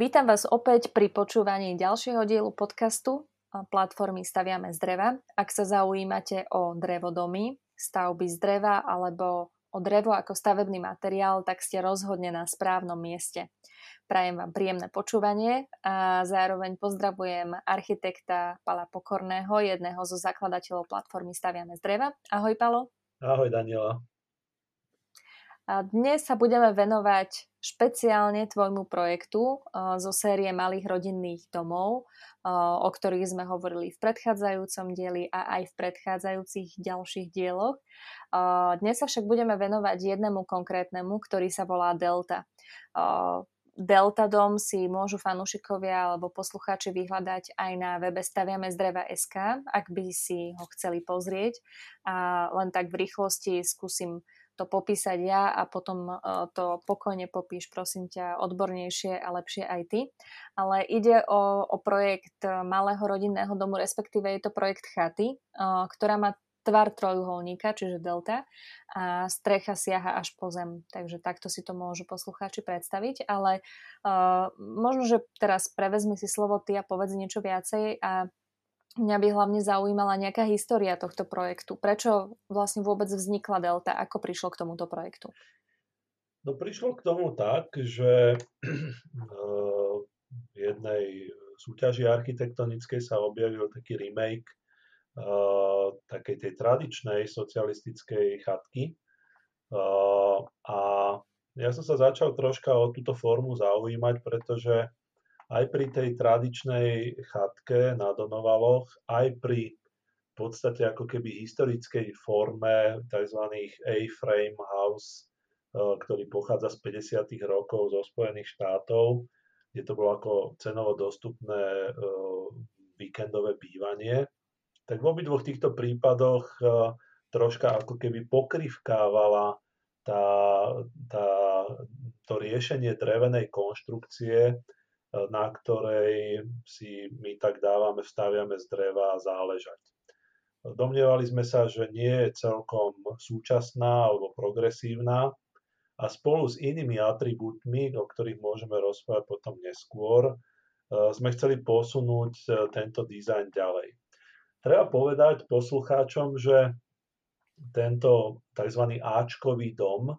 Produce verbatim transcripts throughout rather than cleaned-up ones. Vítam vás opäť pri počúvaní ďalšieho dielu podcastu platformy Staviame z dreva. Ak sa zaujímate o drevodomy, stavby z dreva alebo o drevo ako stavebný materiál, tak ste rozhodne na správnom mieste. Prajem vám príjemné počúvanie a zároveň pozdravujem architekta Pala Pokorného, jedného zo zakladateľov platformy Staviame z dreva. Ahoj Palo. Ahoj Daniela. A dnes sa budeme venovať špeciálne tvojmu projektu zo série malých rodinných domov, o ktorých sme hovorili v predchádzajúcom dieli a aj v predchádzajúcich ďalších dieloch. Dnes sa však budeme venovať jednému konkrétnemu, ktorý sa volá Delta. Delta dom si môžu fanúšikovia alebo poslucháči vyhľadať aj na webe Staviame z dreva bodka es ká, ak by si ho chceli pozrieť. A len tak v rýchlosti skúsim to popísať ja a potom to pokojne popíš, prosím ťa, odbornejšie a lepšie aj ty. Ale ide o, o projekt malého rodinného domu, respektíve je to projekt chaty, ktorá má tvar trojuholníka, čiže delta, a strecha siaha až po zem. Takže takto si to môžu poslucháči predstaviť, ale uh, možno, že teraz prevezmi si slovo ty a povedz niečo viacej a mňa by hlavne zaujímala nejaká história tohto projektu. Prečo vlastne vôbec vznikla Delta? Ako prišlo k tomuto projektu? No prišlo k tomu tak, že v jednej súťaži architektonickej sa objavil taký remake uh, takej tej tradičnej socialistickej chatky. Uh, a ja som sa začal troška o túto formu zaujímať, pretože aj pri tej tradičnej chatke na Donovaloch, aj pri v podstate ako keby historickej forme tzv. A-frame house, ktorý pochádza z päťdesiatych rokov zo Spojených štátov, kde to bolo ako cenovo dostupné víkendové bývanie, tak v obidvoch týchto prípadoch troška ako keby pokrivkávala tá, tá, to riešenie drevenej konštrukcie, na ktorej si my tak dávame, staviame z dreva záležať. Domnievali sme sa, že nie je celkom súčasná alebo progresívna a spolu s inými atribútmi, o ktorých môžeme rozprávať potom neskôr, sme chceli posunúť tento dizajn ďalej. Treba povedať poslucháčom, že tento tzv. Ačkový dom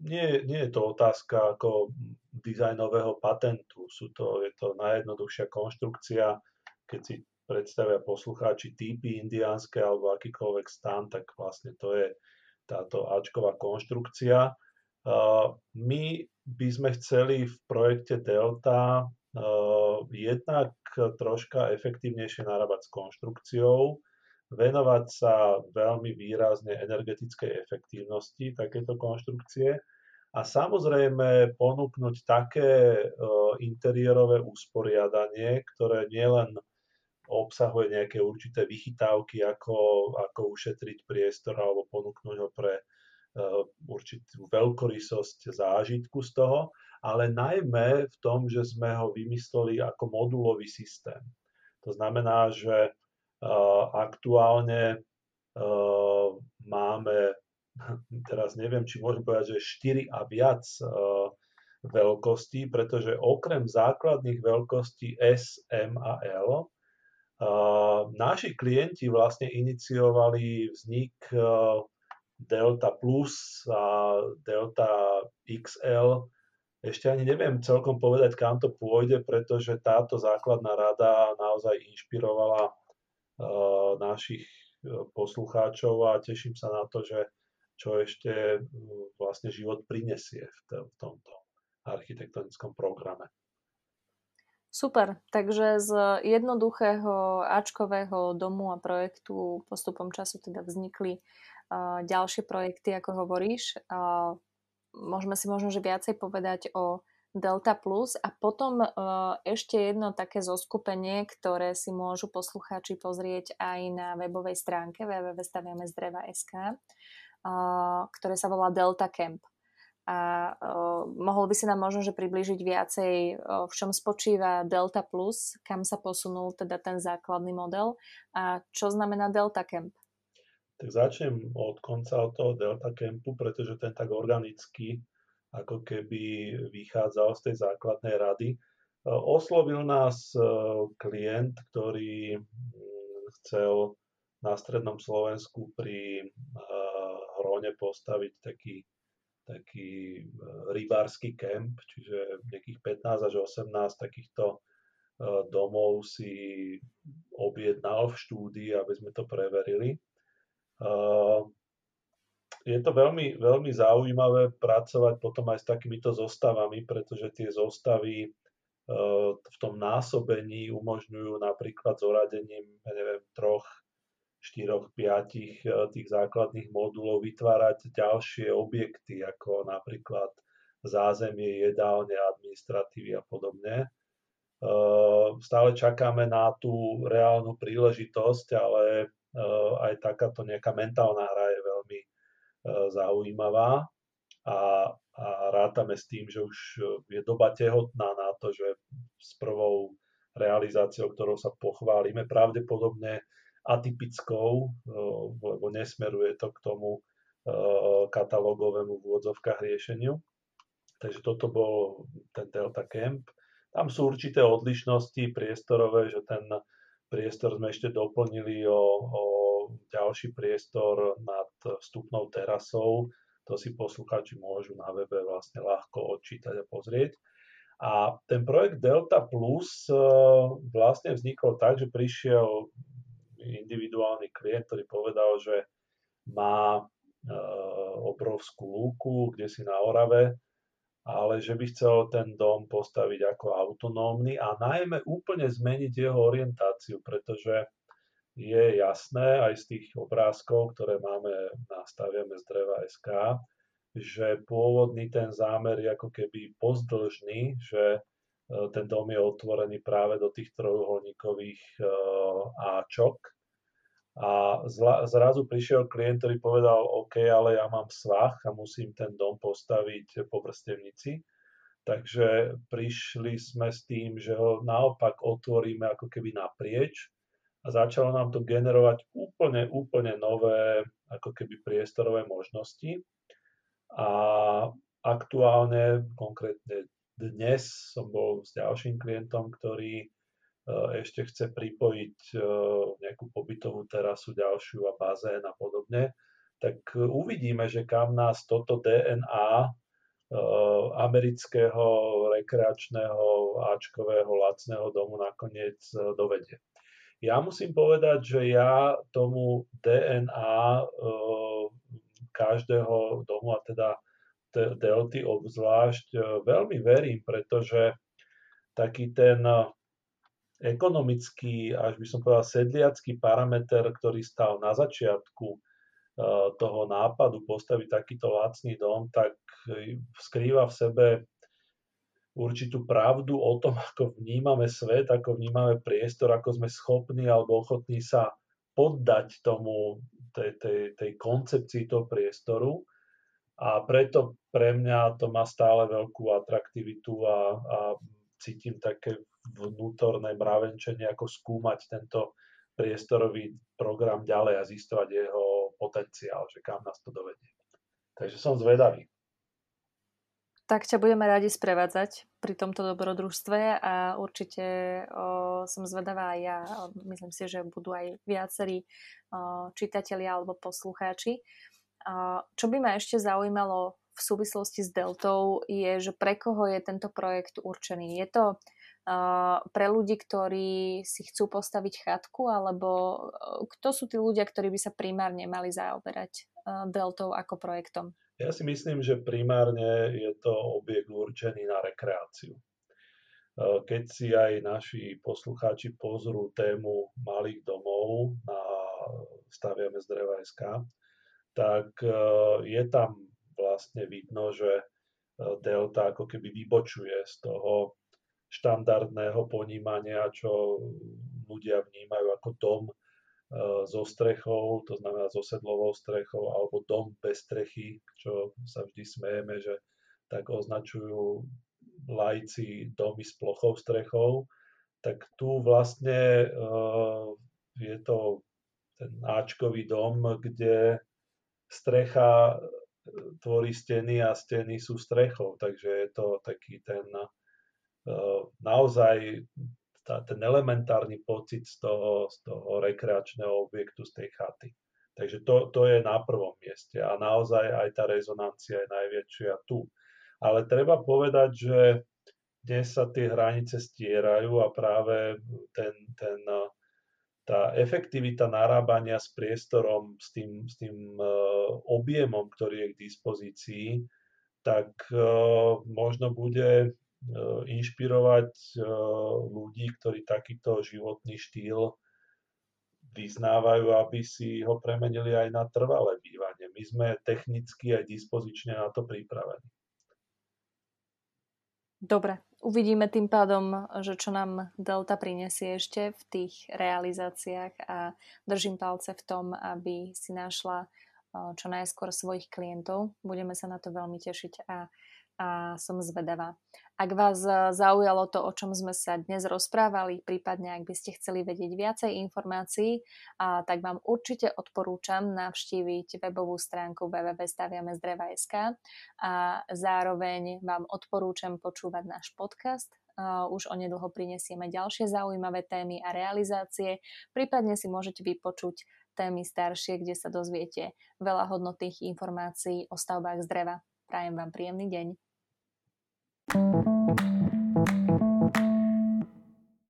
nie, nie je to otázka ako dizajnového patentu. Sú to, je to najjednoduchšia konštrukcia, keď si predstavia poslucháči typy indiánske alebo akýkoľvek stan, tak vlastne to je táto áčková konštrukcia. My by sme chceli v projekte Delta jednak troška efektívnejšie narábať s konštrukciou, venovať sa veľmi výrazne energetickej efektívnosti takéto konštrukcie a samozrejme ponúknuť také interiérové usporiadanie, ktoré nielen obsahuje nejaké určité vychytávky, ako, ako ušetriť priestor alebo ponúknuť ho pre určitú veľkorysosť zážitku z toho, ale najmä v tom, že sme ho vymysleli ako modulový systém. To znamená, že aktuálne máme, teraz neviem, či môžem povedať, že štyri a viac veľkostí, pretože okrem základných veľkostí S, M a L, naši klienti vlastne iniciovali vznik Delta Plus a Delta iks el. Ešte ani neviem celkom povedať, kam to pôjde, pretože táto základná rada naozaj inšpirovala našich poslucháčov a teším sa na to, že čo ešte vlastne život prinesie v tomto architektonickom programe. Super, takže z jednoduchého áčkového domu a projektu postupom času teda vznikli ďalšie projekty, ako hovoríš. Môžeme si možno že viacej povedať o Delta Plus a potom ešte jedno také zoskupenie, ktoré si môžu poslucháči pozrieť aj na webovej stránke www bodka staviame z dreva bodka es ká, ktoré sa volá Delta Camp. A mohol by si nám možno že priblížiť viacej, v čom spočíva Delta Plus, kam sa posunul teda ten základný model a čo znamená Delta Camp? Tak začnem od konca, od toho Delta Campu, pretože ten tak organicky ako keby vychádzal z tej základnej rady. Oslovil nás klient, ktorý chcel na strednom Slovensku pri Hrone postaviť taký, taký rybársky kemp, čiže nejakých pätnásť až osemnásť takýchto domov si objednal v štúdii, aby sme to preverili. Je to veľmi, veľmi zaujímavé pracovať potom aj s takýmito zostavami, pretože tie zostavy v tom násobení umožňujú napríklad zoradením, ja neviem, troch, štyroch, piatich tých základných modulov vytvárať ďalšie objekty, ako napríklad zázemie, jedálne, administratívy a podobne. Stále čakáme na tú reálnu príležitosť, ale aj takáto nejaká mentálna hra je veľmi zaujímavá a, a rátame s tým, že už je doba tehotná na to, že s prvou realizáciou, ktorou sa pochválime, pravdepodobne atypickou, lebo nesmeruje to k tomu katalógovému v úvodzovkách riešeniu. Takže toto bol ten Delta Camp. Tam sú určité odlišnosti priestorové, že ten priestor sme ešte doplnili o, o ďalší priestor nad vstupnou terasou. To si poslucháči môžu na webe vlastne ľahko odčítať a pozrieť. A ten projekt Delta Plus vlastne vznikol tak, že prišiel individuálny klient, ktorý povedal, že má obrovskú lúku, kde si na Orave, ale že by chcel ten dom postaviť ako autonómny a najmä úplne zmeniť jeho orientáciu, pretože je jasné aj z tých obrázkov, ktoré máme na Staviame z dreva bodka es ká, že pôvodný ten zámer je ako keby pozdĺžný, že ten dom je otvorený práve do tých trojuholníkových áčok. A zla, zrazu prišiel klient, ktorý povedal, OK, ale ja mám svah a musím ten dom postaviť po vrstevnici. Takže prišli sme s tým, že ho naopak otvoríme ako keby naprieč. A začalo nám to generovať úplne, úplne nové ako keby priestorové možnosti. A aktuálne, konkrétne dnes som bol s ďalším klientom, ktorý ešte chce pripojiť nejakú pobytovú terasu ďalšiu a bazén a podobne. Tak uvidíme, že kam nás toto dé en á amerického rekreačného áčkového lacného domu nakoniec dovede. Ja musím povedať, že ja tomu dé en á každého domu, a teda Delty obzvlášť, veľmi verím, pretože taký ten ekonomický, až by som povedal sedliacký parameter, ktorý stal na začiatku toho nápadu postaviť takýto lacný dom, tak skrýva v sebe určitú pravdu o tom, ako vnímame svet, ako vnímame priestor, ako sme schopní alebo ochotní sa poddať tomu, tej, tej, tej koncepcii toho priestoru. A preto pre mňa to má stále veľkú atraktivitu a, a cítim také vnútorné mravenčenie, ako skúmať tento priestorový program ďalej a zistovať jeho potenciál, že kam nás to dovedie. Takže som zvedavý. Tak ťa budeme radi sprevádzať pri tomto dobrodružstve a určite o, som zvedavá aj ja. Myslím si, že budú aj viacerí o, čitatelia alebo poslucháči. O, čo by ma ešte zaujímalo v súvislosti s Deltou je, že pre koho je tento projekt určený. Je to o, pre ľudí, ktorí si chcú postaviť chatku, alebo o, kto sú tí ľudia, ktorí by sa primárne mali zaoberať o, Deltou ako projektom? Ja si myslím, že primárne je to objekt určený na rekreáciu. Keď si aj naši poslucháči pozrú tému malých domov na Staviame z dreva bodka es ká, tak je tam vlastne vidno, že Delta ako keby vybočuje z toho štandardného ponímania, čo ľudia vnímajú ako dom so strechou, to znamená so sedlovou strechou, alebo dom bez strechy, čo sa vždy smejeme, že tak označujú laici domy s plochou strechou, tak tu vlastne je to ten áčkový dom, kde strecha tvorí steny a steny sú strechou, takže je to taký ten naozaj tá, ten elementárny pocit z toho, z toho rekreačného objektu, z tej chaty. Takže to, to je na prvom mieste a naozaj aj tá rezonancia je najväčšia tu. Ale treba povedať, že dnes sa tie hranice stierajú a práve ten, ten, tá efektivita narábania s priestorom, s tým, s tým objemom, ktorý je k dispozícii, tak možno bude inšpirovať ľudí, ktorí takýto životný štýl vyznávajú, aby si ho premenili aj na trvalé bývanie. My sme technicky aj dispozične na to pripravení. Dobre, uvidíme tým pádom, že čo nám Delta prinesie ešte v tých realizáciách a držím palce v tom, aby si našla čo najskôr svojich klientov. Budeme sa na to veľmi tešiť a, a som zvedavá. Ak vás zaujalo to, o čom sme sa dnes rozprávali, prípadne ak by ste chceli vedieť viacej informácií, a, tak vám určite odporúčam navštíviť webovú stránku www bodka staviame z dreva bodka es ká a zároveň vám odporúčam počúvať náš podcast. Uh, už onedlho prinesieme ďalšie zaujímavé témy a realizácie. Prípadne si môžete vypočuť témy staršie, kde sa dozviete veľa hodnotných informácií o stavbách z dreva. Prajem vám príjemný deň.